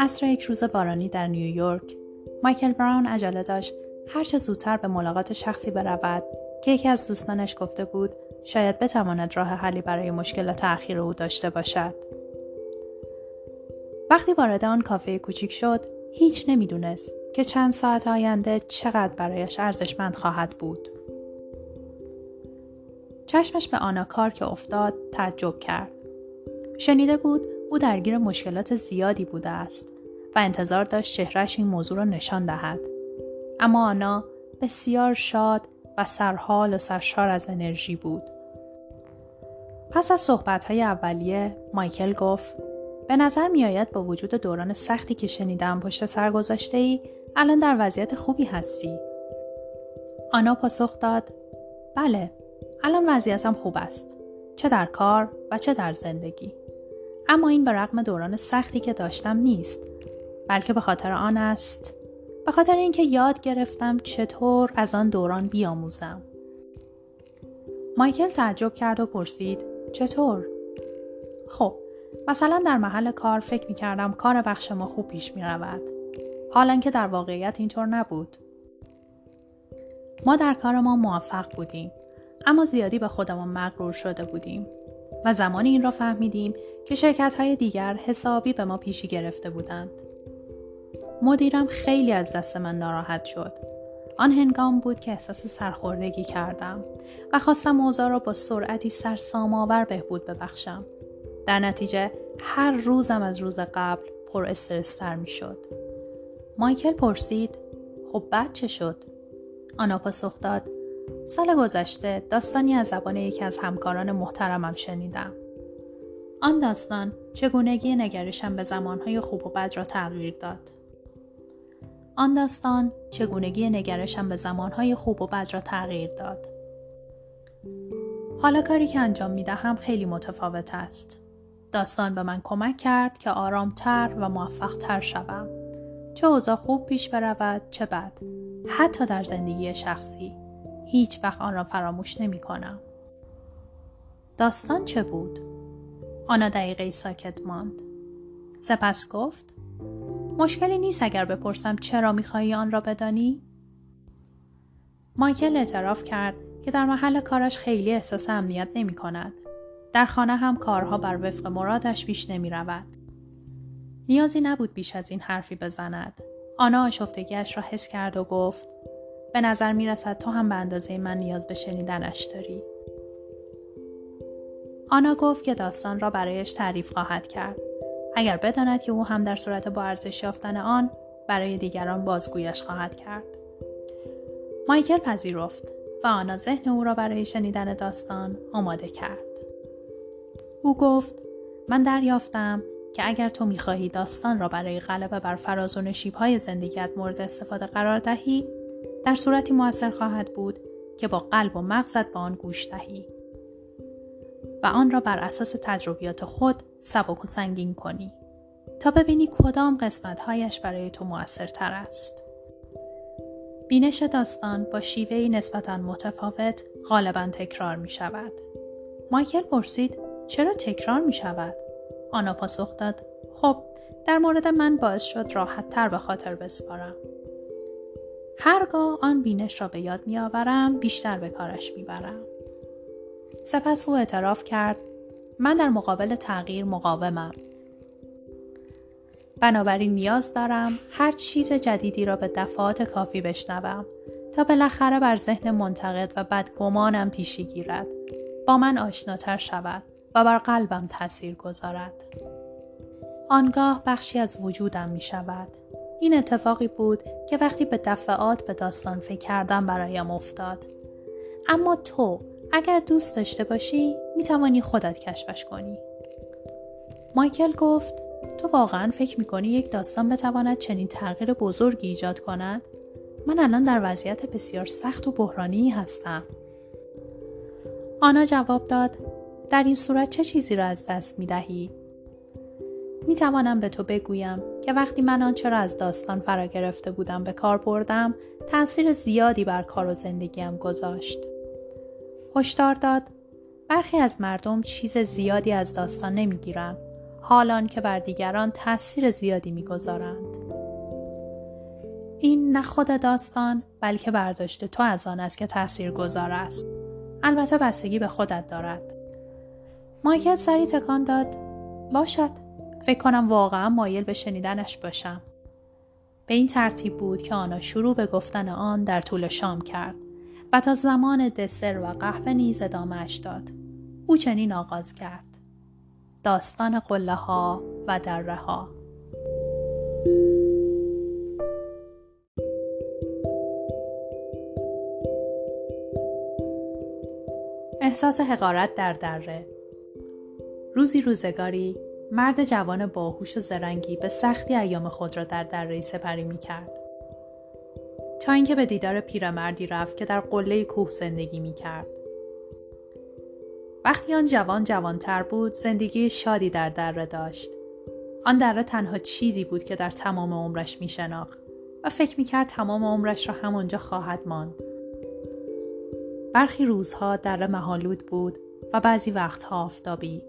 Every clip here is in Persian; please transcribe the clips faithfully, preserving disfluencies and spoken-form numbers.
عصر یک روز بارانی در نیویورک، مایکل براون عجله داشت هر چه زودتر به ملاقات شخصی برود که یکی از دوستانش گفته بود شاید بتواند راه حلی برای مشکلات اخیر او داشته باشد. وقتی وارد آن کافه کوچک شد، هیچ نمی‌دونست که چند ساعت آینده چقدر برایش ارزشمند خواهد بود. چشمش به آناکار که افتاد تعجب کرد. شنیده بود او درگیر مشکلات زیادی بوده است و انتظار داشت چهره‌اش این موضوع را نشان دهد. اما آنا بسیار شاد و سرحال و سرشار از انرژی بود. پس از صحبت‌های اولیه، مایکل گفت: به نظر می‌آید با وجود دوران سختی که شنیدم پشت سر گذاشته‌ای، الان در وضعیت خوبی هستی. آنا پاسخ داد: بله، الان وضعیتم خوب است. چه در کار و چه در زندگی. اما این به رغم دوران سختی که داشتم نیست، بلکه به خاطر آن است، به خاطر اینکه یاد گرفتم چطور از آن دوران بیاموزم. مایکل تعجب کرد و پرسید: چطور؟ خب، مثلا در محل کار فکر می‌کردم کار بخش ما خوب پیش می‌رود، حالا که در واقعیت اینطور نبود. ما در کار ما موفق بودیم، اما زیادی به خودمان مغرور شده بودیم و زمانی این را فهمیدیم که شرکت‌های دیگر حسابی به ما پیشی گرفته بودند. مدیرم خیلی از دست من ناراحت شد. آن هنگام بود که احساس سرخوردگی کردم و خواستم اوضاع را با سرعتی سرسام‌آور بهبود ببخشم. در نتیجه هر روزم از روز قبل پر استرس‌تر می‌شد. مایکل پرسید: خب بعد چه شد؟ آنا پاسخ داد: سال گذشته داستانی از زبان یکی از همکاران محترمم شنیدم. آن داستان چگونگی نگرشم به زمانهای خوب و بد را تغییر داد. آن داستان چگونگی نگرشم به زمانهای خوب و بد را تغییر داد. حالا کاری که انجام میدهم خیلی متفاوت است. داستان به من کمک کرد که آرامتر و موفقتر شوم. چه اوضاع خوب پیش برود، چه بد. حتی در زندگی شخصی. هیچ وقت آن را فراموش نمی کنم. داستان چه بود؟ آنا دقیقه ساکت ماند. سپس گفت: مشکلی نیست اگر بپرسم چرا می‌خوای آن را بدانی؟ مایکل اعتراف کرد که در محل کارش خیلی احساس امنیت نمی کند. در خانه هم کارها بر وفق مرادش پیش نمی رود. نیازی نبود بیش از این حرفی بزند. آنا آشفتگیش را حس کرد و گفت: به نظر می رسد تو هم به اندازه من نیاز به شنیدنش داری. آنا گفت که داستان را برایش تعریف خواهد کرد. اگر بداند که او هم در صورت با ارزش یافتن آن برای دیگران بازگویش خواهد کرد. مایکل پذیرفت و آنا ذهن او را برای شنیدن داستان آماده کرد. او گفت: من دریافتم که اگر تو می‌خواهی داستان را برای غلبه بر فراز و نشیب‌های زندگیت مورد استفاده قرار دهی، در صورتی موثر خواهد بود که با قلب و مغزت به آن گوش دهی و آن را بر اساس تجربیات خود سبک و سنگین کنی تا ببینی کدام قسمت‌هایش برای تو موثرتر است. بینش داستان با شیوهی نسبتاً متفاوت غالباً تکرار می‌شود. مایکل پرسید: چرا تکرار می‌شود؟ آنا پاسخ داد: خب، در مورد من باعث شد راحت‌تر به خاطر بسپارم. هرگاه آن بینش را به یاد می‌آورم، بیشتر به کارش می‌برم. سپس او اعتراف کرد: من در مقابل تغییر مقاومم. بنابراین نیاز دارم هر چیز جدیدی را به دفعات کافی بشنوم تا بالاخره بر ذهن منتقد و بدگمانم پیشی گیرد، با من آشناتر شود و بر قلبم تأثیر گذارد. آنگاه بخشی از وجودم می شود. این اتفاقی بود که وقتی به دفعات به داستان فکر کردم برایم افتاد. اما تو اگر دوست داشته باشی می توانی خودت کشفش کنی. مایکل گفت: تو واقعا فکر می کنی یک داستان بتواند چنین تغییر بزرگی ایجاد کند؟ من الان در وضعیت بسیار سخت و بحرانی هستم. آنا جواب داد: در این صورت چه چیزی را از دست می دهی؟ می توانم به تو بگویم که وقتی من آنچه را از داستان فرا گرفته بودم به کار بردم، تأثیر زیادی بر کار و زندگیم گذاشت. هشدار داد: برخی از مردم چیز زیادی از داستان نمیگیرند، حالان که بر دیگران تأثیر زیادی می‌گذارند. این نه خود داستان بلکه برداشت تو از آن است که تأثیرگذار است. البته بستگی به خودت دارد. مایکل سری تکان داد. باشد. فکر کنم واقعا مایل به شنیدنش باشم. به این ترتیب بود که آنا شروع به گفتن آن در طول شام کرد و تا زمان دسر و قهوه نیز ادامه‌اش داد. او چنین آغاز کرد. داستان قله ها و دره ها. احساس حقارت در دره. روزی روزگاری مرد جوان باهوش و زرنگی به سختی ایام خود را در دره سپری می کرد. تا اینکه به دیدار پیرمردی رفت که در قله کوه زندگی می کرد. وقتی آن جوان جوانتر بود، زندگی شادی در دره داشت. آن دره تنها چیزی بود که در تمام عمرش می شناخت و فکر می کرد تمام عمرش را همانجا خواهد ماند. برخی روزها دره مه‌آلود بود و بعضی وقتها آفتابی،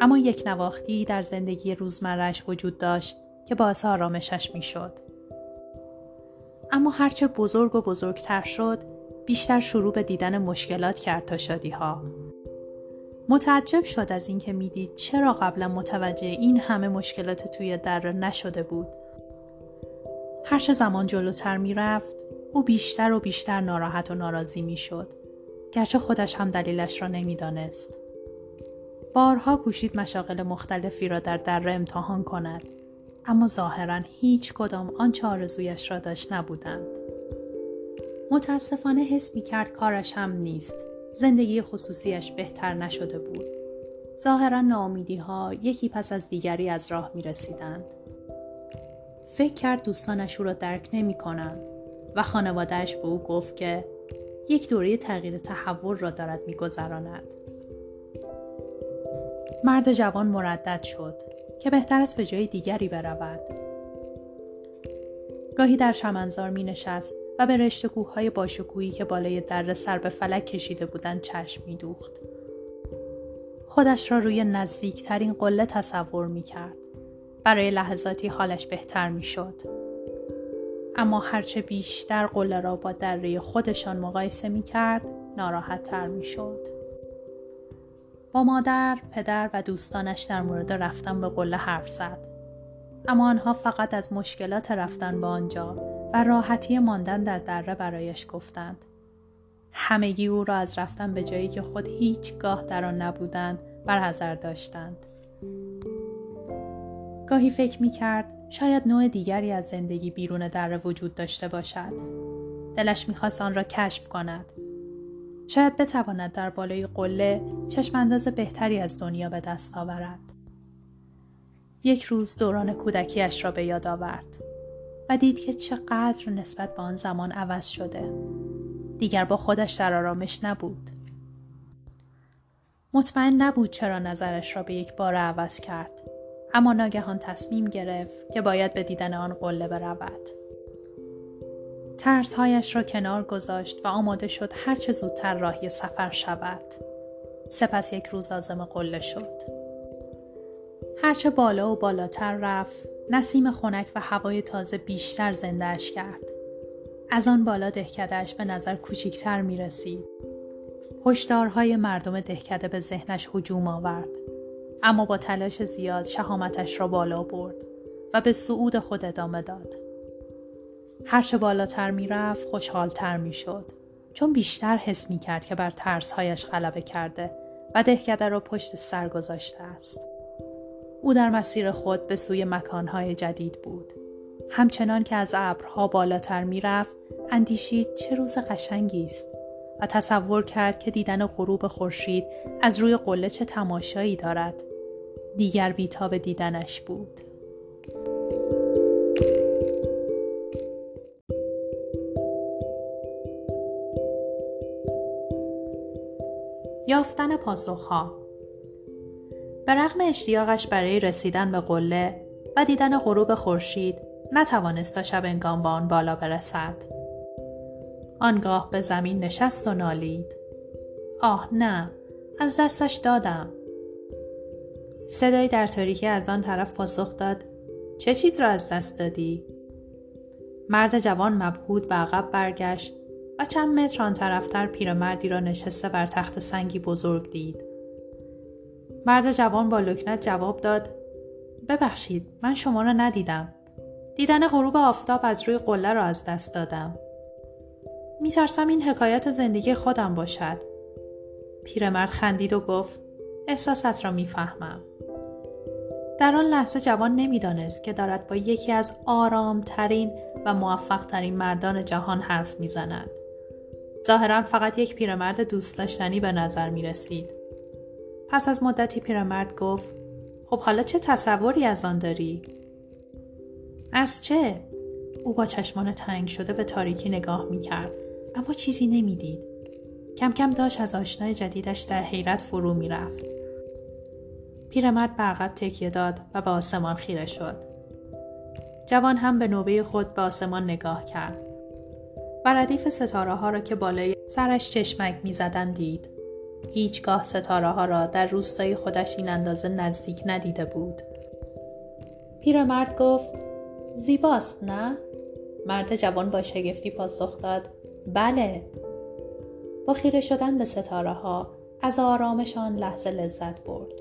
اما یک نواختی در زندگی روزمره‌اش وجود داشت که باعث آرامشش می شد. اما هرچه بزرگ و بزرگتر شد، بیشتر شروع به دیدن مشکلات کرد تا شادی‌ها. متعجب شد از اینکه میدید چرا قبلا متوجه این همه مشکلات توی دره نشده بود. هر چه زمان جلوتر میرفت، او بیشتر و بیشتر ناراحت و ناراضی میشد، گرچه خودش هم دلیلش را نمیدانست. بارها کوشید مشاغل مختلفی را در دره امتحان کند، اما ظاهراً هیچ کدام آنچه آرزویش را داشت نبودند. متاسفانه حس میکرد کارش هم نیست. زندگی خصوصیش بهتر نشده بود. ظاهراً ناامیدی‌ها یکی پس از دیگری از راه می‌رسیدند. فکر کرد دوستانش او را درک نمی‌کنند و خانواده‌اش به او گفت که یک دوره تغییر تحول را دارد می‌گذراند. مرد جوان مردد شد که بهتر است به جای دیگری برود. گاهی در شمنزار می‌نشست و به رشته کوه‌های باشکوهی که بالای دره سر به فلک کشیده بودند چشم می‌دوخت. خودش را روی نزدیکترین قله تصور می‌کرد. برای لحظاتی حالش بهتر می‌شد. اما هرچه بیشتر قله را با دره خودشان مقایسه می‌کرد، ناراحت‌تر می‌شد. با مادر، پدر و دوستانش در مورد رفتن به قله حرف زد. اما آنها فقط از مشکلات رفتن به آنجا و راحتی ماندن در دره برایش گفتند. همگی او را از رفتن به جایی که خود هیچگاه در آن نبودند برحذر داشتند. گاهی فکر می‌کرد شاید نوع دیگری از زندگی بیرون دره وجود داشته باشد. دلش می‌خواست آن را کشف کند. شاید بتواند در بالای قله چشم‌انداز بهتری از دنیا به دست آورد. یک روز دوران کودکیش را به یاد آورد و دید که چقدر نسبت به آن زمان عوض شده. دیگر با خودش در آرامش نبود. مطمئن نبود چرا نظرش را به یک بار عوض کرد، اما ناگهان تصمیم گرفت که باید به دیدن آن قله برود. ترسهایش را کنار گذاشت و آماده شد هر چه زودتر راهی سفر شود. سپس یک روز عازم قله شد. هر چه بالا و بالاتر رفت، نسیم خنک و هوای تازه بیشتر زنده‌اش کرد. از آن بالا دهکده‌اش به نظر کوچکتر می رسید. هشدارهای مردم دهکده به ذهنش هجوم آورد. اما با تلاش زیاد شهامتش را بالا برد و به صعود خود ادامه داد. هرچه بالاتر می رفت خوشحالتر می شد، چون بیشتر حس می کرد که بر ترسهایش غلبه کرده و دهکده را پشت سر گذاشته است. او در مسیر خود به سوی مکان‌های جدید بود. همچنان که از ابرها بالاتر می‌رفت، اندیشید چه روز قشنگی است و تصور کرد که دیدن غروب خورشید از روی قله چه تماشایی دارد. دیگر بی‌تاب دیدنش بود. یافتن پاسخ‌ها. به رغم اشتیاقش برای رسیدن به قله و دیدن غروب خورشید، نتوانست تا شب هنگام با آن بالا برسد. آنگاه به زمین نشست و نالید. آه نه، از دستش دادم. صدایی در تاریکی از آن طرف پاسخ داد: چه چیز را از دست دادی؟ مرد جوان مبهوت به عقب برگشت و چند متر آن طرفتر پیرمردی را نشسته بر تخت سنگی بزرگ دید. مرد جوان با لکنت جواب داد: ببخشید، من شما را ندیدم. دیدن غروب آفتاب از روی قله را از دست دادم. میترسم این حکایت زندگی خودم باشد. پیرمرد خندید و گفت: احساست را میفهمم. در آن لحظه جوان نمیدانست که دارد با یکی از آرامترین و موفقترین مردان جهان حرف میزند. ظاهراً فقط یک پیرمرد دوست داشتنی به نظر میرسید. پس از مدتی پیرمرد گفت: خب حالا چه تصوری از آن داری؟ از چه؟ او با چشمان تنگ شده به تاریکی نگاه میکرد، اما چیزی نمیدید. کم کم داشت از آشنای جدیدش در حیرت فرو میرفت. پیرمرد به عقب تکیه داد و به آسمان خیره شد. جوان هم به نوبه خود به آسمان نگاه کرد و ردیف ستاره ها را که بالای سرش چشمک میزدند دید. هیچگاه ستاره ها را در روستای خودش این اندازه نزدیک ندیده بود. پیرمرد گفت: زیباست نه؟ مرد جوان با شگفتی پاسخ داد: بله. با خیره شدن به ستاره ها از آرامشان لحظه لذت برد.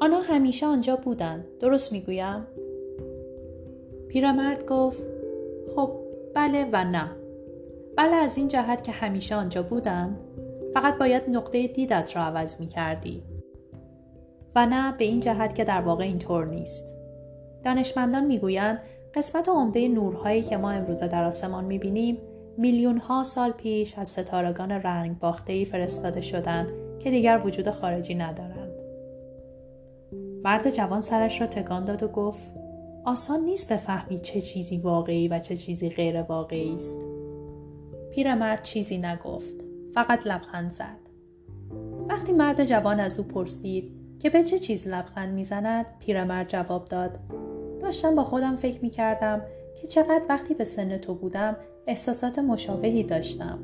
آنها همیشه آنجا بودند، درست میگویم؟ پیرمرد گفت: خب بله و نه. بله از این جهت که همیشه آنجا بودند، فقط باید نقطه دیدت را عوض میکردی. و نه به این جهت که در واقع اینطور نیست. دانشمندان میگویند قسمت عمده نورهایی که ما امروزه در آسمان میبینیم میلیون ها سال پیش از ستارگان رنگ باخته‌ای فرستاده شدند که دیگر وجود خارجی ندارند. مرد جوان سرش را تکان داد و گفت: آسان نیست بفهمی چه چیزی واقعی و چه چیزی غیر واقعی است. پیرمرد چیزی نگفت، فقط لبخند زد. وقتی مرد جوان از او پرسید که به چه چیز لبخند میزند، پیرمرد جواب داد: داشتم با خودم فکر میکردم که چقدر وقتی به سن تو بودم احساسات مشابهی داشتم.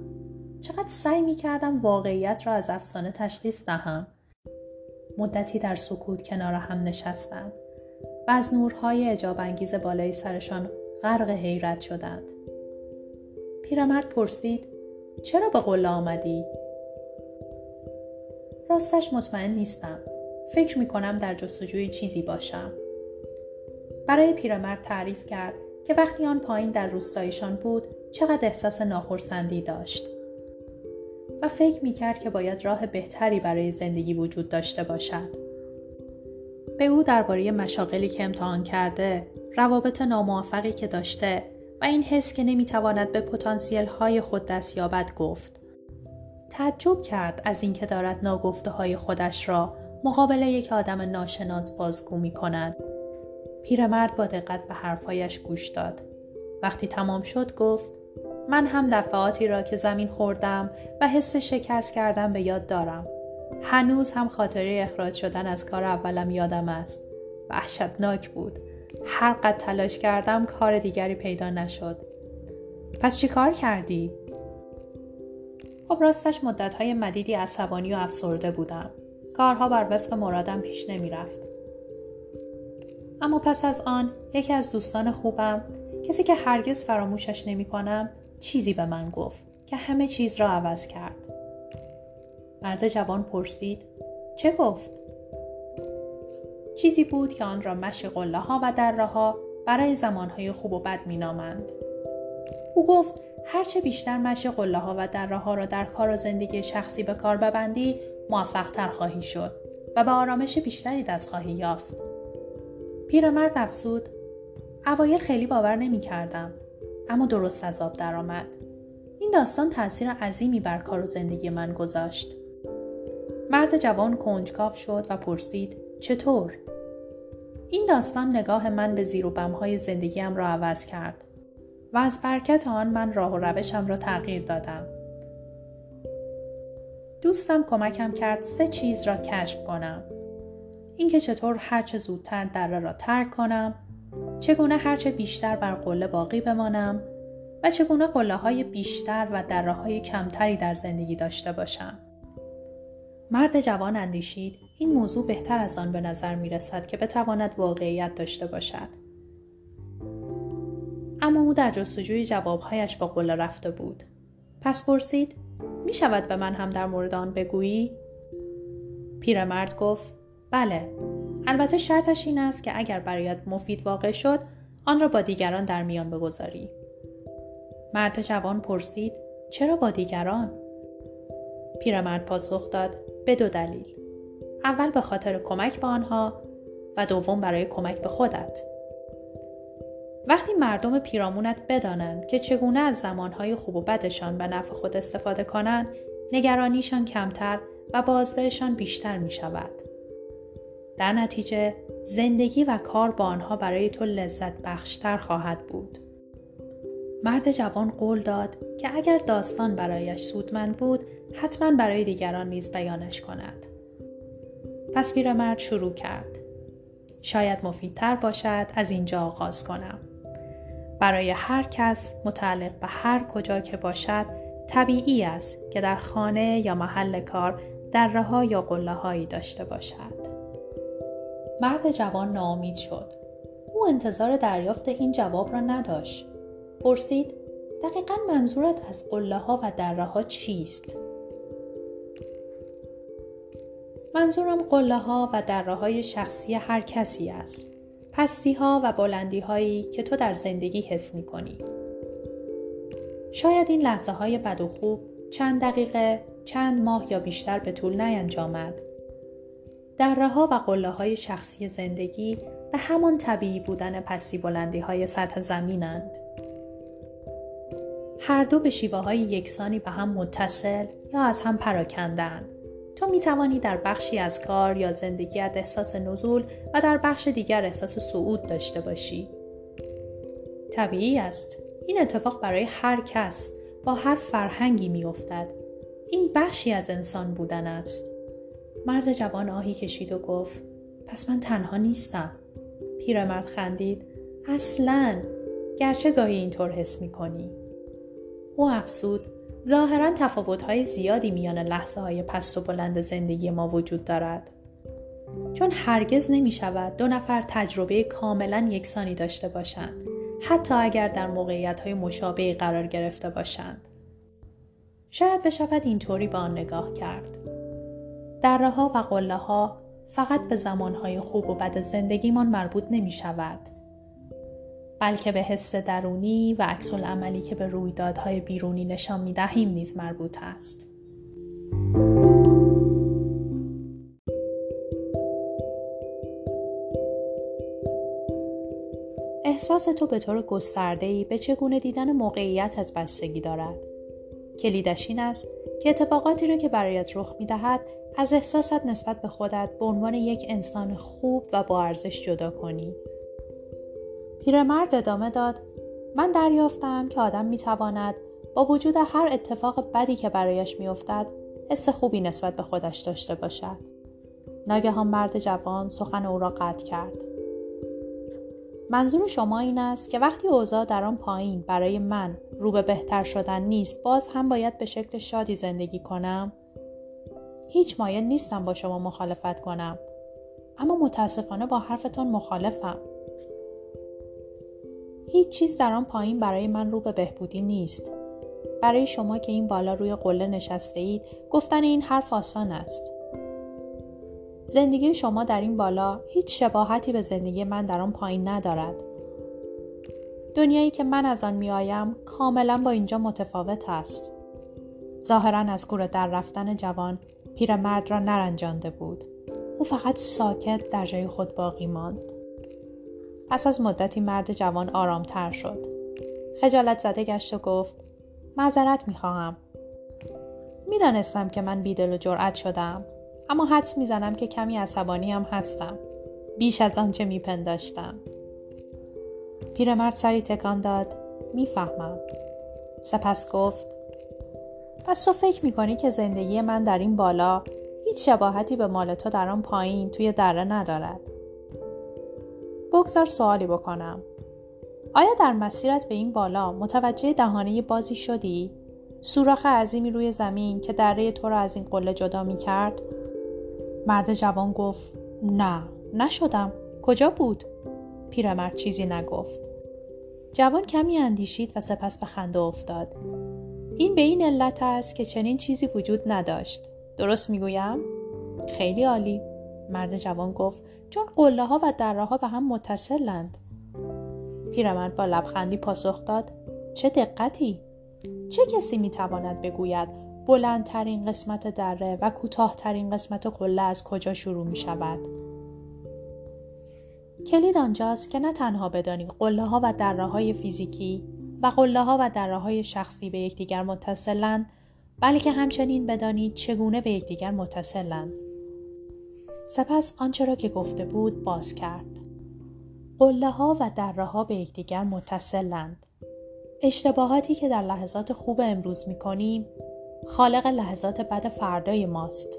چقدر سعی میکردم واقعیت را از افسانه تشخیص دهم. مدتی در سکوت کنار هم نشستند و از نورهای اعجاب انگیز بالای سرشان غرق حیرت شدند. پیرمرد پرسید: چرا به قله آمدی؟ راستش مطمئن نیستم. فکر میکنم در جستجوی چیزی باشم. برای پیرمرد تعریف کرد که وقتی آن پایین در روستایشان بود چقدر احساس ناخرسندی داشت و فکر میکرد که باید راه بهتری برای زندگی وجود داشته باشد. به او درباره مشاغلی که امتحان کرده، روابط ناموفقی که داشته و این حس که نمیتواند به پتانسیل های خود دست یابد گفت. تعجب کرد از اینکه دارد ناگفته های خودش را مقابل یک آدم ناشناس بازگو می‌کند. پیرمرد با دقت به حرفایش گوش داد. وقتی تمام شد گفت: من هم دفعاتی را که زمین خوردم و حس شکست کردم به یاد دارم. هنوز هم خاطره اخراج شدن از کار اولم یادم است. وحشتناک بود. هر قدر تلاش کردم کار دیگری پیدا نشد. پس چی کار کردی؟ خب راستش مدت‌های مدیدی عصبانی و افسرده بودم. کارها بر وفق مرادم پیش نمی رفت. اما پس از آن یکی از دوستان خوبم، کسی که هرگز فراموشش نمی کنم، چیزی به من گفت که همه چیز را عوض کرد. مرد جوان پرسید: چه گفت؟ چیزی بود که آن را مشی قله ها و دره ها برای زمانهای خوب و بد می نامند. او گفت: هرچه بیشتر مشی قله ها و دره ها را در کار و زندگی شخصی به کار ببندی، موفق تر خواهی شد و به آرامش بیشتری دست خواهی یافت. پیرمرد افسود: اوایل خیلی باور نمی کردم، اما درست از آب در آمد. این داستان تاثیر عظیمی بر کار و زندگی من گذاشت. مرد جوان کنجکاو شد و پرسید: چطور؟ این داستان نگاه من به زیر و بمهای زندگیم را عوض کرد و از برکت آن من راه و روشم را تغییر دادم. دوستم کمکم کرد سه چیز را کشف کنم. اینکه چطور هرچه زودتر دره را ترک کنم، چگونه هرچه بیشتر بر قله باقی بمانم و چگونه قله های بیشتر و دره های کمتری در زندگی داشته باشم. مرد جوان اندیشید این موضوع بهتر از آن به نظر می رسد که بتواند واقعیت داشته باشد. اما او در جستجوی جوابهایش با قله رفته بود. پس پرسید: می شود به من هم در مورد آن بگویی؟ پیرمرد گفت: بله، البته شرطش این است که اگر برایت مفید واقع شد آن را با دیگران در میان بگذاری. مرد جوان پرسید: چرا با دیگران؟ پیرمرد پاسخ داد: به دو دلیل. اول به خاطر کمک به آنها و دوم برای کمک به خودت. وقتی مردم پیرامونت بدانند که چگونه از زمانهای خوب و بدشان به نفع خود استفاده کنند، نگرانیشان کمتر و بازدهشان بیشتر می شود. در نتیجه زندگی و کار با آنها برای تو لذت بخشتر خواهد بود. مرد جوان قول داد که اگر داستان برایش سودمند بود، حتما برای دیگران نیز بیانش کند. پس پیرمرد شروع کرد: شاید مفیدتر باشد از اینجا آغاز کنم. برای هر کس متعلق به هر کجا که باشد، طبیعی است که در خانه یا محل کار دره‌ها یا قله‌هایی داشته باشد. مرد جوان ناامید شد. او انتظار دریافت این جواب را نداشت. پرسید: دقیقاً منظورت از قله‌ها و دره‌ها چیست؟ منظورم قله‌ها و دره‌های شخصی هر کسی است. پستی‌ها و بلندی‌هایی که تو در زندگی حس می‌کنی. شاید این لحظه‌های بد و خوب چند دقیقه، چند ماه یا بیشتر به طول نینجامد. دره‌ها و قله‌های شخصی زندگی به همان طبیعی بودن پستی بلندی‌های سطح زمینند. هر دو به شیوه‌های یکسانی به هم متصل یا از هم پراکنده‌اند. تو میتوانی در بخشی از کار یا زندگیت احساس نزول و در بخش دیگر احساس صعود داشته باشی. طبیعی است. این اتفاق برای هر کس با هر فرهنگی میافتد. این بخشی از انسان بودن است. مرد جوان آهی کشید و گفت: پس من تنها نیستم. پیرمرد خندید: اصلاً، گرچه گاهی اینطور حس میکنی. او افسود: ظاهراً تفاوت‌های زیادی میان لحظه‌های پست و بلند زندگی ما وجود دارد. چون هرگز نمی‌شود دو نفر تجربه کاملاً یکسانی داشته باشند، حتی اگر در موقعیت‌های مشابهی قرار گرفته باشند. شاید بشود اینطوری به آن نگاه کرد. دره‌ها و قله‌ها فقط به زمان‌های خوب و بد زندگیمان مربوط نمی‌شود، بلکه به حس درونی و عکس‌العملی که به رویدادهای بیرونی نشان می‌دهیم نیز مربوط است. احساس تو به طور گسترده‌ای به چگونه دیدن موقعیتت بستگی دارد. کلیدش این است که اتفاقاتی را که برایت رخ می‌دهد از احساست نسبت به خودت به عنوان یک انسان خوب و با ارزش جدا کنی. پیرمرد ادامه داد: من دریافتم که آدم میتواند با وجود هر اتفاق بدی که برایش میافتد حس خوبی نسبت به خودش داشته باشد. ناگهان مرد جوان سخن او را قطع کرد: منظور شما این است که وقتی اوضاع در آن پایین برای من رو به بهتر شدن نیست، باز هم باید به شکل شادی زندگی کنم؟ هیچ مایل نیستم با شما مخالفت کنم، اما متاسفانه با حرفتان مخالفم. هیچ چیز در آن پایین برای من رو به بهبودی نیست. برای شما که این بالا روی قله نشسته اید، گفتن این حرف آسان است. زندگی شما در این بالا هیچ شباهتی به زندگی من در آن پایین ندارد. دنیایی که من از آن می آیم کاملا با اینجا متفاوت است. ظاهراً از کوره در رفتن جوان پیرمرد را نرنجانده بود. او فقط ساکت در جای خود باقی ماند. پس از مدتی مرد جوان آرامتر شد. خجالت زده گشت و گفت: معذرت میخواهم. میدانستم که من بیدل و جرأت شدم، اما حدس میزنم که کمی عصبانی هم هستم، بیش از آنچه میپنداشتم. پیرمرد سری تکان داد: میفهمم. سپس گفت: پس تو فکر میکنی که زندگی من در این بالا هیچ شباهتی به مال تو در آن پایین توی دره ندارد؟ بگذار سوالی بکنم. آیا در مسیرت به این بالا متوجه دهانه بازی شدی؟ سوراخ عظیمی روی زمین که دره تو را از این قله جدا می کرد. مرد جوان گفت نه، نشدم. کجا بود؟ پیرمرد چیزی نگفت. جوان کمی اندیشید و سپس به خنده افتاد. این به این علت است که چنین چیزی وجود نداشت. درست میگویم؟ خیلی عالی. مرد جوان گفت چون قله ها و دره ها به هم متصلند. پیرمرد با لبخندی پاسخ داد چه دقتی؟ چه کسی میتواند بگوید بلندترین قسمت دره و کوتاهترین قسمت قله از کجا شروع می شود؟ کلید آنجاست که نه تنها بدانید قله ها و دره های فیزیکی و قله ها و دره های شخصی به یکدیگر متصلند، بلکه همچنین بدانید چگونه به یکدیگر متصلند. سپس آنچه را که گفته بود باز کرد. قله ها و دره ها به یکدیگر متصلند. اشتباهاتی که در لحظات خوب امروز می‌کنیم، خالق لحظات بد فردای ماست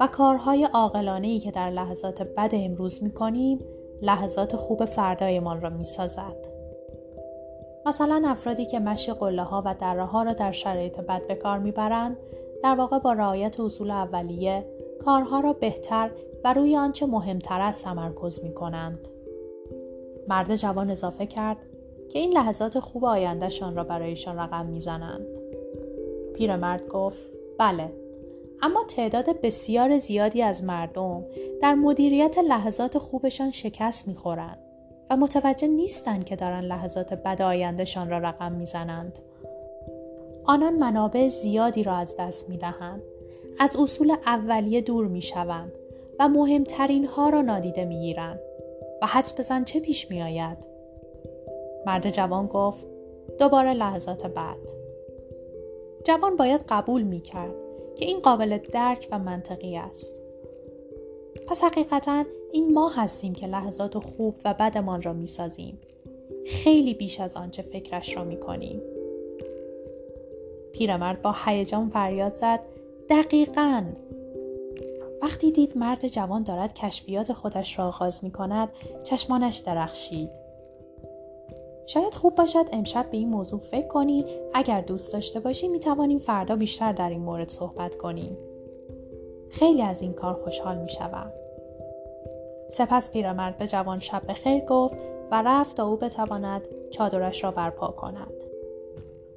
و کارهای عاقلانه‌ای که در لحظات بد امروز می‌کنیم، لحظات خوب فردایمان را می‌سازد. مثلا افرادی که مشی قله‌ها و دره‌ها را در شرایط بد به کار می‌برند، در واقع با رعایت اصول اولیه، کارها را بهتر و روی آنچه مهمتر است تمرکز می‌کنند. مرد جوان اضافه کرد که این لحظات خوب آینده‌شان را برایشان رقم می‌زنند. پیرمرد گفت بله، اما تعداد بسیار زیادی از مردم در مدیریت لحظات خوبشان شکست می‌خورند و متوجه نیستند که دارن لحظات بد آینده‌شان را رقم می‌زنند. آنان منابع زیادی را از دست می‌دهند، از اصول اولیه دور می‌شوند و مهمترین ها را نادیده می‌گیرند. و حدس بزن چه پیش می‌آید؟ مرد جوان گفت دوباره لحظات بعد. جوان باید قبول می‌کرد که این قابل درک و منطقی است. پس حقیقتاً این ما هستیم که لحظات خوب و بدمان را می‌سازیم، خیلی بیش از آنچه فکرش را می‌کنیم. پیرمرد با هیجان فریاد زد دقیقاً. وقتی دید مرد جوان دارد کشفیات خودش را آغاز می‌کند، چشمانش درخشید. شاید خوب باشد امشب به این موضوع فکر کنی. اگر دوست داشته باشی می‌توانیم فردا بیشتر در این مورد صحبت کنیم. خیلی از این کار خوشحال می‌شوم. سپس پیرمرد به جوان شب بخیر گفت و رفت تا او بتواند چادرش را برپا کند.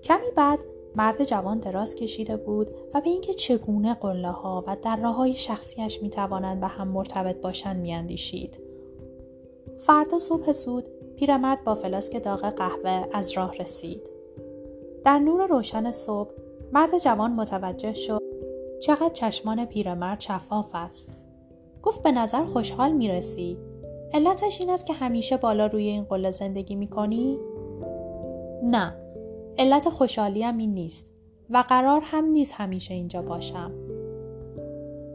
کمی بعد مرد جوان دراز کشیده بود و به اینکه چگونه قله‌ها و دره‌های شخصیش می‌توانند به هم مرتبط باشند می‌اندیشید. فردا صبح زود پیرمرد با فلاسک داغ قهوه از راه رسید. در نور روشن صبح مرد جوان متوجه شد چقدر چشمان پیرمرد شفاف است. گفت به نظر خوشحال میرسی. علتش این است که همیشه بالا روی این قله زندگی میکنی؟ نه، علت خوشحالیم این نیست و قرار هم نیست همیشه اینجا باشم.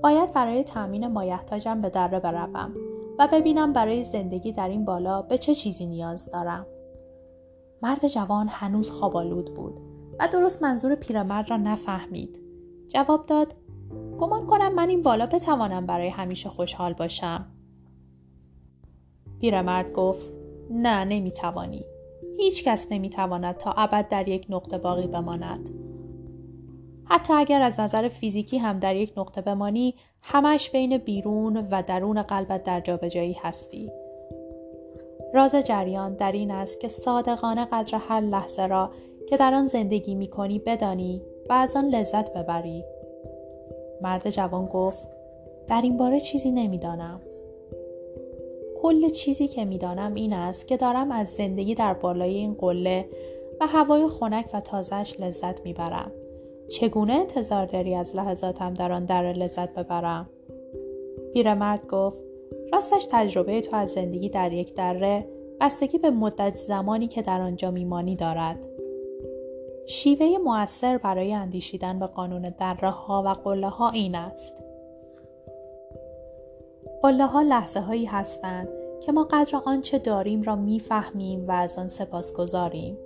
باید برای تأمین مایحتاجم به دره بروم و ببینم برای زندگی در این بالا به چه چیزی نیاز دارم. مرد جوان هنوز خوابالود بود و درست منظور پیرمرد را نفهمید. جواب داد گمان کنم من این بالا بتوانم برای همیشه خوشحال باشم. پیرمرد گفت نه، نمیتوانی. هیچ کس نمیتواند تا ابد در یک نقطه باقی بماند. حتی اگر از نظر فیزیکی هم در یک نقطه بمانی، همش بین بیرون و درون قلبت در جابجایی هستی. راز جریان در این است که صادقانه قدر هر لحظه را که در آن زندگی می‌کنی بدانی و از آن لذت ببری. مرد جوان گفت در این باره چیزی نمی‌دانم. کل چیزی که می‌دانم این است که دارم از زندگی در بالای این قله و هوای خنک و تازه‌اش لذت می‌برم. چگونه انتظار داری از لحظاتم در آن دره لذت ببرم؟ پیرمرد گفت راستش تجربه تو از زندگی در یک دره بستگی به مدت زمانی که در آنجا میمانی دارد. شیوه مؤثر برای اندیشیدن به قانون دره ها و قله ها این است. قله ها لحظه هایی هستند که ما قدر آنچه داریم را میفهمیم و از آن سپاسگزاریم.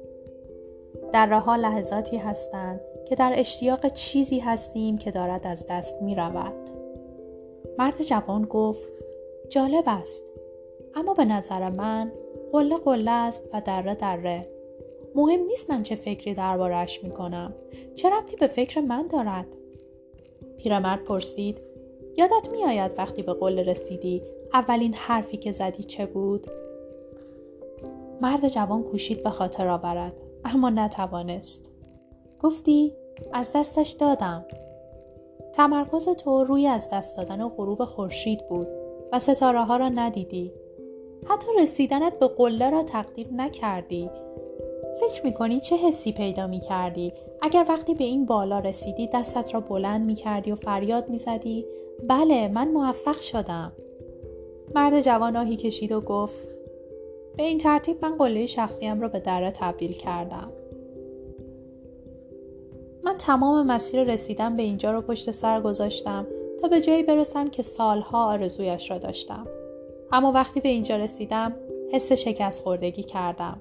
دره ها لحظاتی هستند که در اشتیاق چیزی هستیم که دارد از دست می رود. مرد جوان گفت جالب است، اما به نظر من قله قله است و دره دره. مهم نیست من چه فکری درباره‌اش میکنم. چه ربطی به فکر من دارد؟ پیرمرد پرسید: یادت میآید وقتی به قله رسیدی اولین حرفی که زدی چه بود؟ مرد جوان کوشید به خاطر آورد، اما نتوانست. گفتی از دستش دادم. تمرکز تو روی از دست دادن غروب خورشید بود و ستاره ها را ندیدی. حتی رسیدنت به قله را تقدیر نکردی. فکر میکنی چه حسی پیدا میکردی اگر وقتی به این بالا رسیدی دستت را بلند میکردی و فریاد میزدی بله من موفق شدم؟ مرد جوان آهی کشید و گفت: به این ترتیب من قله شخصیم را به دره تبدیل کردم. من تمام مسیر رسیدن به اینجا را پشت سر گذاشتم تا به جایی برسم که سالها آرزویش را داشتم. اما وقتی به اینجا رسیدم حس شکست خوردگی کردم.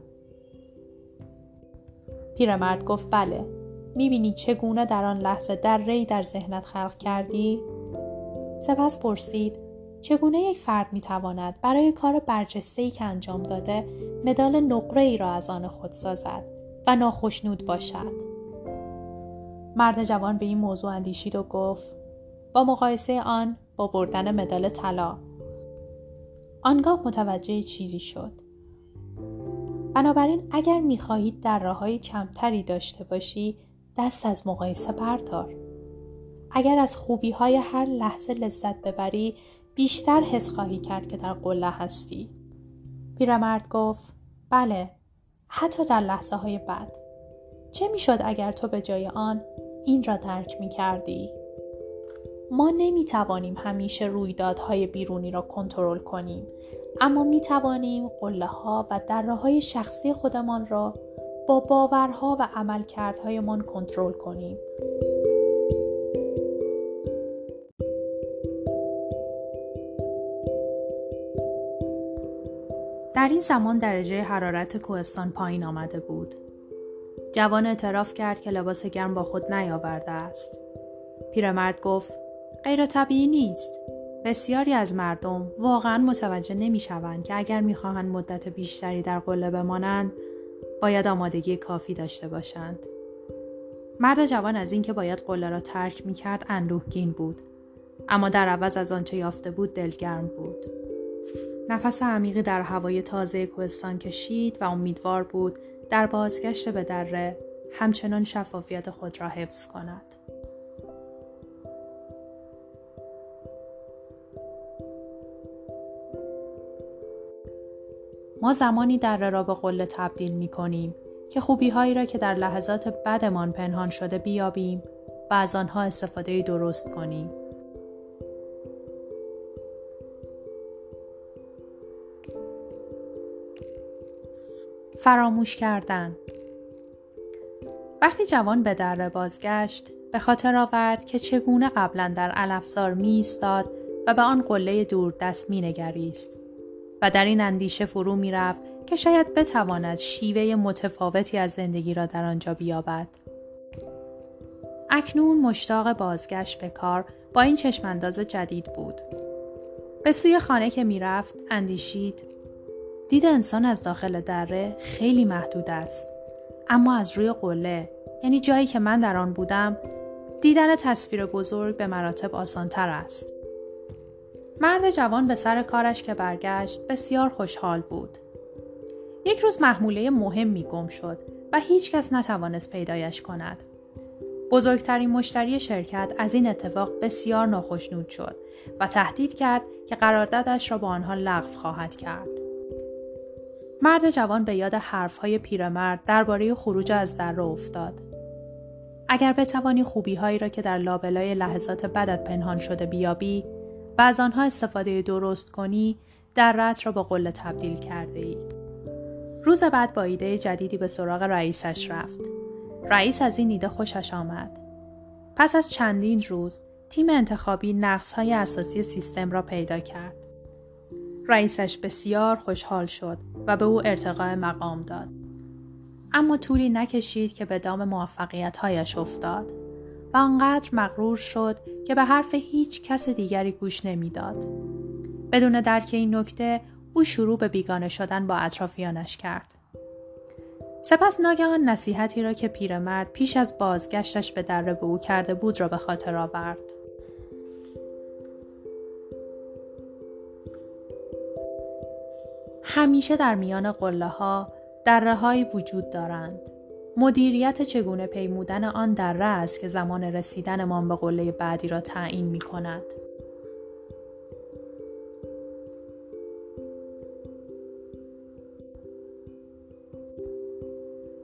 پیرمرد گفت: بله، میبینی چگونه در آن لحظه دره‌ای در ذهنت خلق کردی؟ سپس پرسید: چگونه یک فرد میتواند برای کار برجسته‌ای که انجام داده مدال نقره‌ای را از آن خود سازد و ناخشنود باشد؟ مرد جوان به این موضوع اندیشید و گفت: با مقایسه آن با بردن مدال طلا. آنگاه متوجه چیزی شد. بنابراین اگر می‌خواهید در راه‌های کمتری داشته باشی، دست از مقایسه بردار. اگر از خوبی‌های هر لحظه لذت ببری، بیشتر حس خواهی کرد که در قله هستی. پیرمرد گفت: بله، حتی در لحظه‌های بد. چه می‌شد اگر تو به جای آن این را درک می‌کردی؟ ما نمی‌توانیم همیشه رویدادهای بیرونی را کنترل کنیم، اما می‌توانیم قله‌ها و دره‌های شخصی خودمان را با باورها و عملکردهایمان کنترل کنیم. در این زمان درجه حرارت کوهستان پایین آمده بود. جوان اعتراف کرد که لباس گرم با خود نیاورده است. پیرمرد گفت: غیر طبیعی نیست. بسیاری از مردم واقعا متوجه نمی‌شوند که اگر می‌خواهند مدت بیشتری در قله بمانند، باید آمادگی کافی داشته باشند. مرد جوان از اینکه باید قله را ترک می‌کرد اندوهگین بود، اما در عوض از آنچه یافته بود دلگرم بود. نفس عمیقی در هوای تازه کوهستان کشید و امیدوار بود در بازگشت به دره همچنان شفافیت خود را حفظ کند. ما زمانی دره را به قله تبدیل می کنیم که خوبی‌هایی را که در لحظات بدمان پنهان شده بیابیم و از آنها استفاده درست کنیم. فراموش کردن. وقتی جوان به دره بازگشت، به خاطر آورد که چگونه قبلا در علفزار می ایستاد و به آن قله دور دست می نگریست و در این اندیشه فرو می رفت که شاید بتواند شیوه متفاوتی از زندگی را در آنجا بیابد. اکنون مشتاق بازگشت به کار با این چشمانداز جدید بود. به سوی خانه که می رفت، اندیشید: دید انسان از داخل دره خیلی محدود است، اما از روی قله، یعنی جایی که من در آن بودم، دیدن تصویر بزرگ به مراتب آسان‌تر است. مرد جوان به سر کارش که برگشت بسیار خوشحال بود. یک روز محموله مهمی گم شد و هیچ کس نتوانست پیدایش کند. بزرگترین مشتری شرکت از این اتفاق بسیار ناخشنود شد و تهدید کرد که قراردادش را با آنها لغو خواهد کرد. مرد جوان به یاد حرف‌های پیرمرد درباره خروج از دره افتاد. اگر بتوانی خوبی‌هایی را که در لابلای لحظات بدت پنهان شده بیابی و از آنها استفاده درست کنی، دره‌ات را به قله تبدیل کرده‌ای. روز بعد با ایده جدیدی به سراغ رئیسش رفت. رئیس از این ایده خوشش آمد. پس از چندین روز، تیم انتخابی نقص‌های اساسی سیستم را پیدا کرد. رئیسش بسیار خوشحال شد و به او ارتقاء مقام داد. اما طولی نکشید که به دام موفقیت‌هایش افتاد و آنقدر مغرور شد که به حرف هیچ کس دیگری گوش نمی‌داد. بدون درک این نکته، او شروع به بیگانه شدن با اطرافیانش کرد. سپس ناگهان نصیحتی را که پیرمرد پیش از بازگشتش به دره به او کرده بود را به خاطر آورد. همیشه در میان قله‌ها دره‌هایی وجود دارند. مدیریت چگونه پیمودن آن دره است که زمان رسیدنمان به قله بعدی را تعیین می‌کند.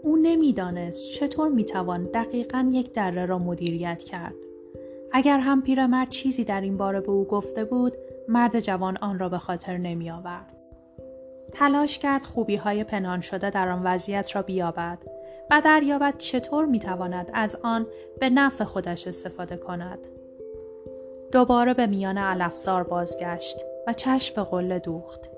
او نمی‌دانست چطور می‌توان دقیقاً یک دره را مدیریت کرد. اگر هم پیرمرد چیزی در این باره به او گفته بود، مرد جوان آن را به خاطر نمی‌آورد. تلاش کرد خوبی‌های پنهان شده در آن وضعیت را بیابد و دریابد چطور می‌تواند از آن به نفع خودش استفاده کند. دوباره به میان علفزار بازگشت و چشم به قله دوخت.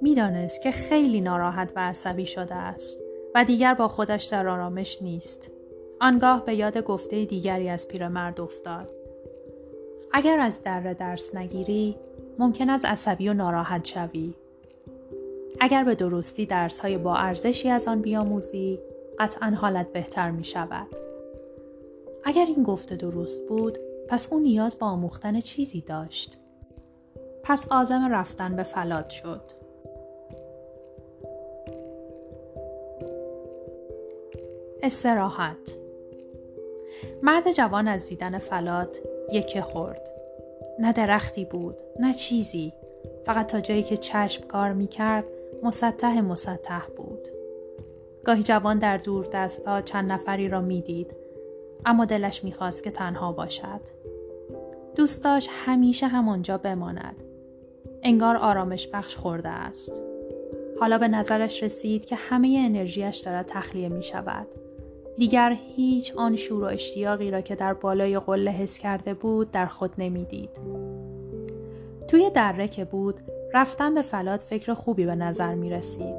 می‌دانست که خیلی ناراحت و عصبی شده است و دیگر با خودش در آرامش نیست. آنگاه به یاد گفته دیگری از پیرمرد افتاد: اگر از دره درس نگیری، ممکن است عصبی و ناراحت شوی. اگر به درستی درس‌های با ارزشی از آن بیاموزی، قطعاً حالت بهتر می‌شود. اگر این گفته درست بود، پس او نیاز به آموختن چیزی داشت. پس عازم رفتن به فلات شد. استراحت. مرد جوان از دیدن فلات یکه خورد. نه درختی بود، نه چیزی. فقط تا جایی که چشم کار می‌کرد، مسطح مسطح بود. گاهی جوان در دور دستا چند نفری را می‌دید، اما دلش می‌خواست که تنها باشد. دوست داشت همیشه همانجا بماند. انگار آرامش بخش خورده است. حالا به نظرش رسید که همه انرژیش دارد تخلیه می‌شود. دیگر هیچ آن شور و اشتیاقی را که در بالای قله حس کرده بود در خود نمی‌دید. توی دره که بود، رفتن به فلات فکر خوبی به نظر می رسید.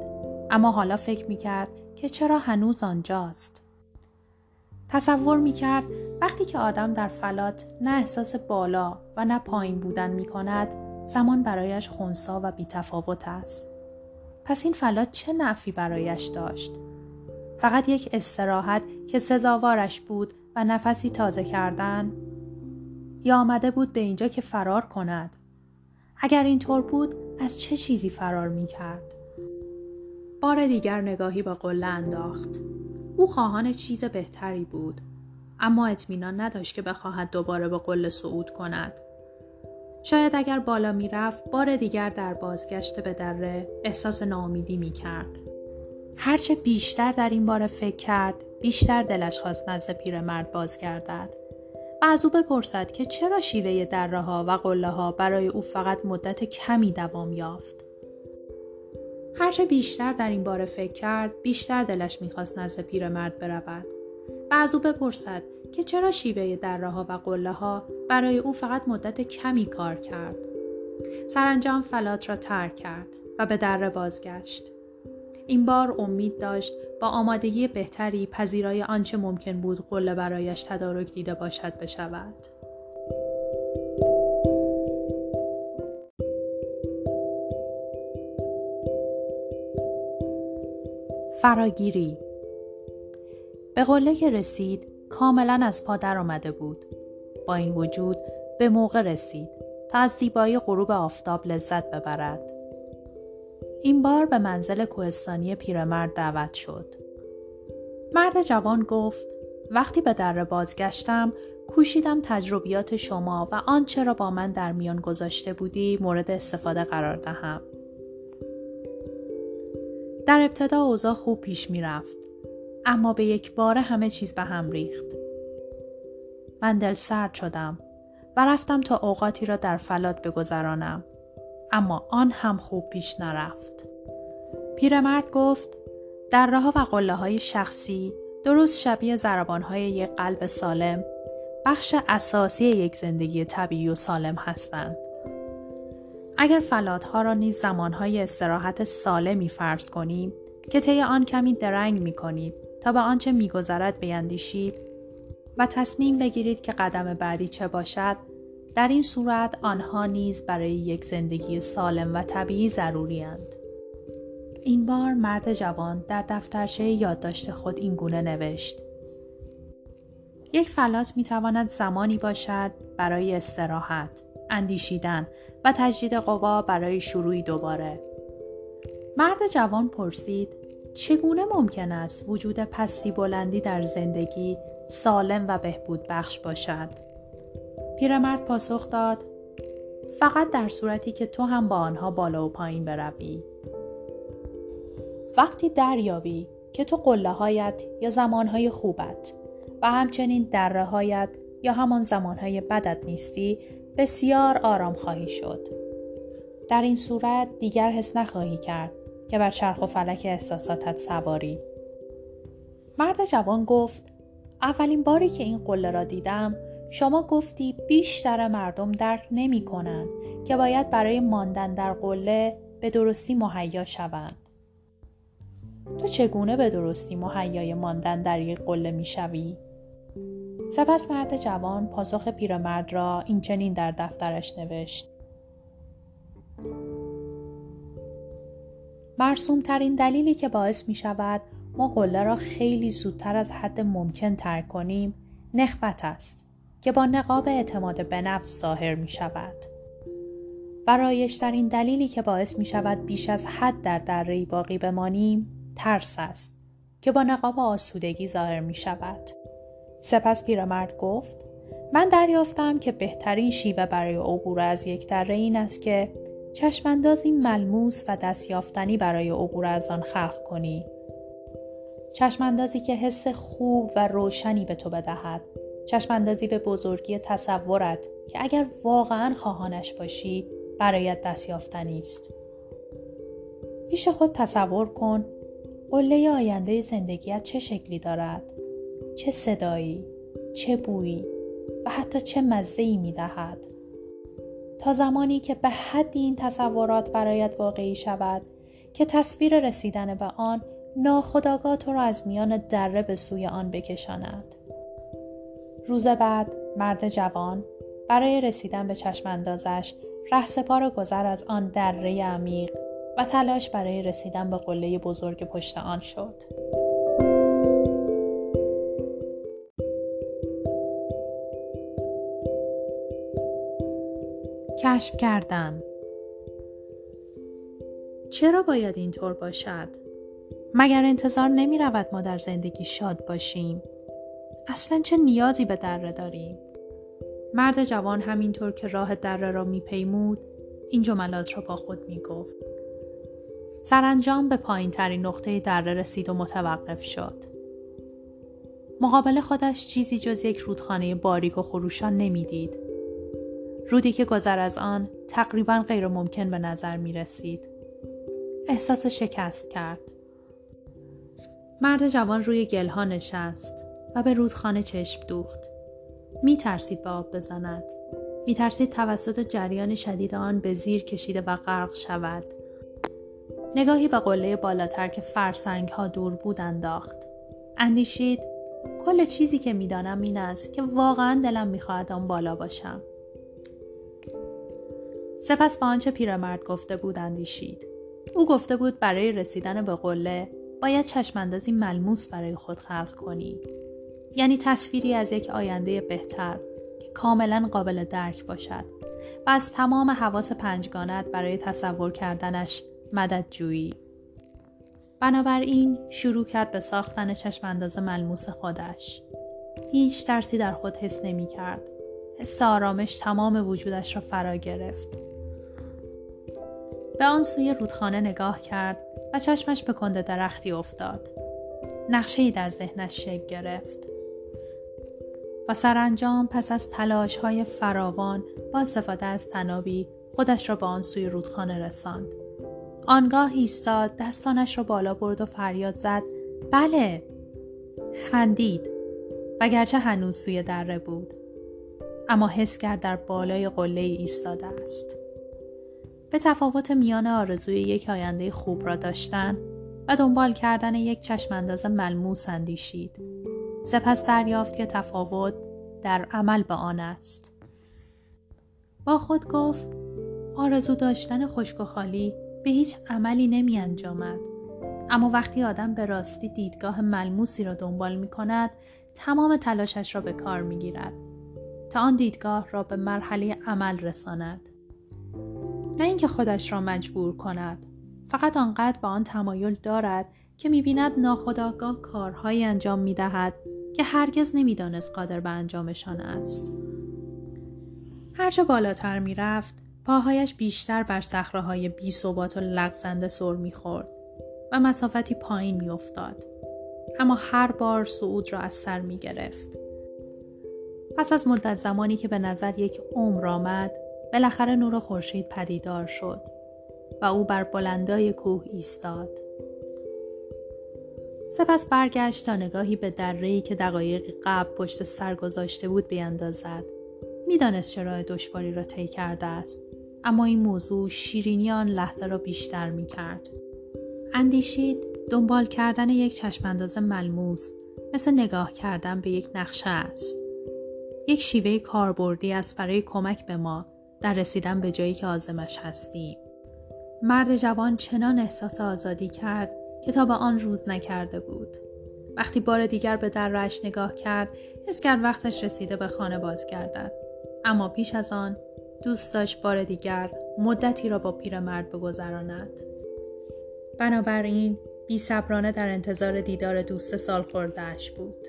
اما حالا فکر می کرد که چرا هنوز آنجاست. تصور می کرد وقتی که آدم در فلات نه احساس بالا و نه پایین بودن می کند، زمان برایش خونسا و بی‌تفاوت است. پس این فلات چه نفعی برایش داشت؟ فقط یک استراحت که سزاوارش بود و نفسی تازه کردن؟ یا آمده بود به اینجا که فرار کند؟ اگر اینطور بود، از چه چیزی فرار می‌کرد؟ بار دیگر نگاهی به قله انداخت. او خواهان چیز بهتری بود، اما اطمینان نداشت که بخواهد دوباره به قله صعود کند. شاید اگر بالا می‌رفت، بار دیگر در بازگشت به دره احساس ناامیدی می‌کرد. هرچه بیشتر در این باره فکر کرد، بیشتر دلش خواست نزد پیرمرد بازگردد. از او بپرسد که چرا شیوه دره‌ها و قله‌ها برای او فقط مدت کمی دوام یافت. هرچه بیشتر در این باره فکر کرد، بیشتر دلش می‌خواست نزد پیرمرد برود و از او بپرسد که چرا شیوه دره‌ها و قله‌ها برای او فقط مدت کمی کار کرد. سرانجام فلات را ترک کرد و به دره بازگشت. این بار امید داشت با آمادگی بهتری پذیرای آنچه ممکن بود قله برایش تدارک دیده باشد بشود. فراگیری. به قله که رسید، کاملا از پا در آمده بود. با این وجود به موقع رسید تا از زیبایی غروب آفتاب لذت ببرد. این بار به منزل کوهستانی پیرمرد دعوت شد. مرد جوان گفت: وقتی به دره بازگشتم، کوشیدم تجربیات شما و آنچه را با من در میان گذاشته بودی مورد استفاده قرار دهم. در ابتدا اوضاع خوب پیش می رفت، اما به یک باره همه چیز به هم ریخت. من دل سرد شدم و رفتم تا اوقاتی را در فلات بگذرانم، اما آن هم خوب پیش نرفت. پیرمرد گفت: دره‌ها و قله‌های شخصی، درست شبیه ضربان‌های یک قلب سالم، بخش اساسی یک زندگی طبیعی و سالم هستند. اگر فلات‌ها را نیز زمان‌های استراحت سالمی فرض کنیم که طی آن کمی درنگ می‌کنید تا به آنچه می‌گذرد بیندیشید و تصمیم بگیرید که قدم بعدی چه باشد، در این صورت آنها نیز برای یک زندگی سالم و طبیعی ضروری‌اند. این بار مرد جوان در دفترچه یادداشت خود این گونه نوشت: یک فلات می تواند زمانی باشد برای استراحت، اندیشیدن و تجدید قوا برای شروعی دوباره. مرد جوان پرسید: چگونه ممکن است وجود پستی بلندی در زندگی سالم و بهبود بخش باشد؟ پیرمرد پاسخ داد: فقط در صورتی که تو هم با آنها بالا و پایین بروی. وقتی دریابی که تو قله هایت یا زمانهای خوبت و همچنین دره هایت یا همان زمانهای بدت نیستی، بسیار آرام خواهی شد. در این صورت دیگر حس نخواهی کرد که بر چرخ و فلک احساساتت سواری. مرد جوان گفت: اولین باری که این قله را دیدم، شما گفتی بیشتر مردم درک نمی کنند که باید برای ماندن در قله به درستی مهیا شوند. تو چگونه به درستی مهیای ماندن در یک قله می شوی؟ سپس مرد جوان پاسخ پیرمرد را این چنین در دفترش نوشت: مرسوم ترین دلیلی که باعث می شود ما قله را خیلی زودتر از حد ممکن ترک کنیم، نخوت است که با نقاب اعتماد به نفس ظاهر می شود. و رایج ترین دلیلی که باعث می شود بیش از حد در دره‌ای باقی بمانیم، ترس است که با نقاب آسودگی ظاهر می شود. سپس پیرمرد گفت: من دریافتم که بهترین شیوه برای عبور از یک دره این است که چشماندازی ملموس و دستیافتنی برای عبور از آن خلق کنی. چشماندازی که حس خوب و روشنی به تو بدهد. چشماندازی به بزرگی تصورت که اگر واقعاً خواهانش باشی، برایت دستیافتنی است. پیش خود تصور کن قله آینده زندگیت چه شکلی دارد، چه صدایی، چه بویی و حتی چه مزه‌ای می‌دهد. تا زمانی که به حدی این تصورات برایت واقعی شود که تصویر رسیدن به آن ناخودآگاه تو را از میان دره به سوی آن بکشاند. روز بعد مرد جوان برای رسیدن به چشماندازش رهسپار گذر از آن دره عمیق و تلاش برای رسیدن به قله بزرگ پشت آن شد. کشف کردن. چرا باید اینطور باشد؟ مگر انتظار نمی رود ما در زندگی شاد باشیم؟ اصلا چه نیازی به دره داریم؟ مرد جوان همینطور که راه دره را میپیمود این جملات را با خود میگفت. سرانجام به پایین ترین نقطه دره رسید و متوقف شد. مقابل خودش چیزی جز یک رودخانه باریک و خروشان نمیدید. رودی که گذر از آن تقریبا غیر ممکن به نظر میرسید. احساس شکست کرد. مرد جوان روی گلها نشست و به رودخانه چشم دوخت. می ترسید به آب بزند. می ترسید توسط جریان شدید آن به زیر کشیده و غرق شود. نگاهی به قله بالاتر که فرسنگ ها دور بود انداخت. اندیشید: کل چیزی که می دانم این است که واقعا دلم می خواهد آن بالا باشم. سپس به آنچه پیرمرد گفته بود اندیشید. او گفته بود برای رسیدن به قله باید چشماندازی ملموس برای خود خلق کنی. یعنی تصویری از یک آینده بهتر که کاملا قابل درک باشد و از تمام حواس پنجگانت برای تصور کردنش مدد جویی. بنابراین شروع کرد به ساختن چشمانداز ملموس خودش. هیچ ترسی در خود حس نمی کرد. حس آرامش تمام وجودش را فرا گرفت. به آن سوی رودخانه نگاه کرد و چشمش به کنده درختی افتاد. نقشه‌ای در ذهنش شکل گرفت. و سرانجام پس از تلاش‌های فراوان با استفاده از تنابی خودش را به آن سوی رودخانه رساند. آنگاه ایستاد، دستانش را بالا برد و فریاد زد: بله! خندید و گرچه هنوز سوی دره بود، اما حس کرد در بالای قله ایستاده است. به تفاوت میان آرزوی یک آینده خوب را داشتن و دنبال کردن یک چشمانداز ملموس اندیشید. سپس دریافت که تفاوت در عمل به آن است. با خود گفت: آرزو داشتن خشک و خالی به هیچ عملی نمی انجامد اما وقتی آدم به راستی دیدگاه ملموسی را دنبال می کند، تمام تلاشش را به کار می گیرد تا آن دیدگاه را به مرحله عمل رساند. نه اینکه خودش را مجبور کند، فقط آنقدر با آن تمایل دارد که می بیند ناخودآگاه کارهایی انجام می دهد که هرگز نمی دانست قادر به انجامشان است. هرچه بالاتر می رفت، پاهایش بیشتر بر صخره‌های بی‌ثبات و لغزنده سر می خورد و مسافتی پایین می افتاد. اما هر بار صعود را از سر می گرفت. پس از مدت زمانی که به نظر یک عمر آمد، بالاخره نور خورشید پدیدار شد و او بر بلندای کوه ایستاد. سپس برگشت تا نگاهی به دره‌ای که دقایق قبل پشت سر گذاشته بود بیاندازد. می‌دانست چرا دشواری را طی کرده است، اما این موضوع شیرینی آن لحظه را بیشتر می‌کرد. اندیشید دنبال کردن یک چشم‌انداز ملموس مثل نگاه کردن به یک نقشه است. یک شیوه کاربردی است برای کمک به ما در رسیدن به جایی که عازمش هستیم. مرد جوان چنان احساس آزادی کرد که تا به آن روز نکرده بود. وقتی بار دیگر به دره‌اش نگاه کرد، حس کرد وقتش رسیده به خانه بازگردد. اما پیش از آن دوست داشت بار دیگر مدتی را با پیرمرد بگذراند. بنابراین بی‌صبرانه در انتظار دیدار دوست سالخورده‌اش بود.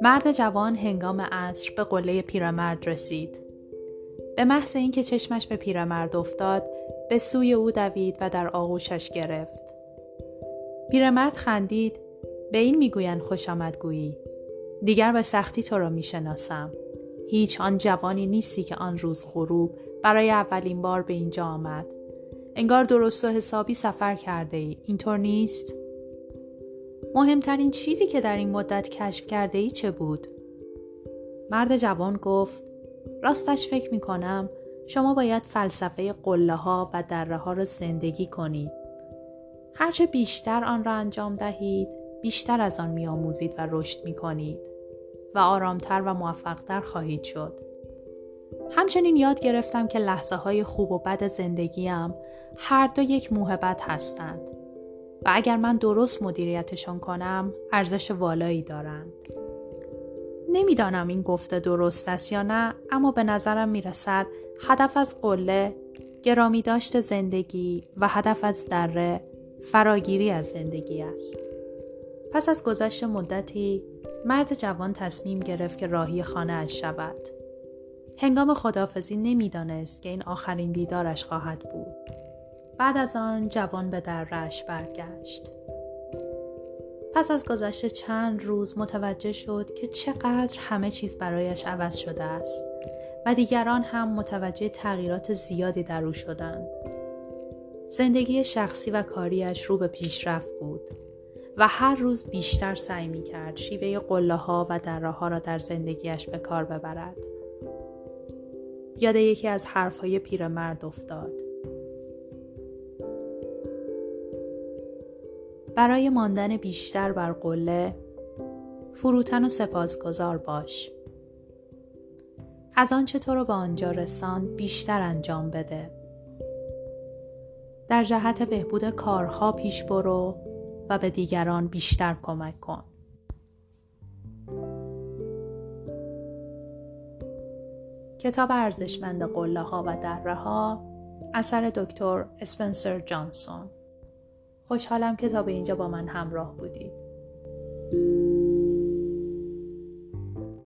مرد جوان هنگام عصر به قله پیرمرد رسید. به محض اینکه چشمش به پیرمرد افتاد، به سوی او دوید و در آغوشش گرفت. پیرمرد خندید. به این میگویند خوش آمدگویی. دیگر به سختی تو را میشناسم. هیچ آن جوانی نیستی که آن روز غروب برای اولین بار به اینجا آمد. انگار درست و حسابی سفر کرده ای. اینطور نیست؟ مهمترین چیزی که در این مدت کشف کرده ای چه بود؟ مرد جوان گفت: راستش فکر می کنم شما باید فلسفه قله ها و دره ها را زندگی کنید. هرچه بیشتر آن را انجام دهید، بیشتر از آن می آموزید و رشد می کنید و آرامتر و موفقتر خواهید شد. همچنین یاد گرفتم که لحظه های خوب و بد زندگیم هر دو یک موهبت هستند و اگر من درست مدیریتشان کنم، ارزش والایی دارند. نمیدانم این گفته درست است یا نه، اما به نظرم میرسد هدف از قله گرامی داشت زندگی و هدف از دره فراگیری از زندگی است. پس از گذشت مدتی، مرد جوان تصمیم گرفت که راهی خانه اش شود. هنگام خداحافظی نمیدانست که این آخرین دیدارش خواهد بود. بعد از آن جوان به دره‌اش برگشت. پس از گذشت چند روز متوجه شد که چقدر همه چیز برایش عوض شده است و دیگران هم متوجه تغییرات زیادی در او شدند. زندگی شخصی و کاریش رو به پیشرفت بود و هر روز بیشتر سعی می‌کرد شیوه قله‌ها و دره‌ها را در زندگیش به کار ببرد. یاد یکی از حرف‌های پیرمرد افتاد: برای ماندن بیشتر بر قله، فروتن و سپاسگزار باش. از آن چه تو رو به آنجا رساند بیشتر انجام بده. در جهت بهبود کارها پیش برو و به دیگران بیشتر کمک کن. کتاب ارزشمند قله‌ها و دره‌ها، اثر دکتر اسپنسر جانسون. خوشحالم که تا به اینجا با من همراه بودید.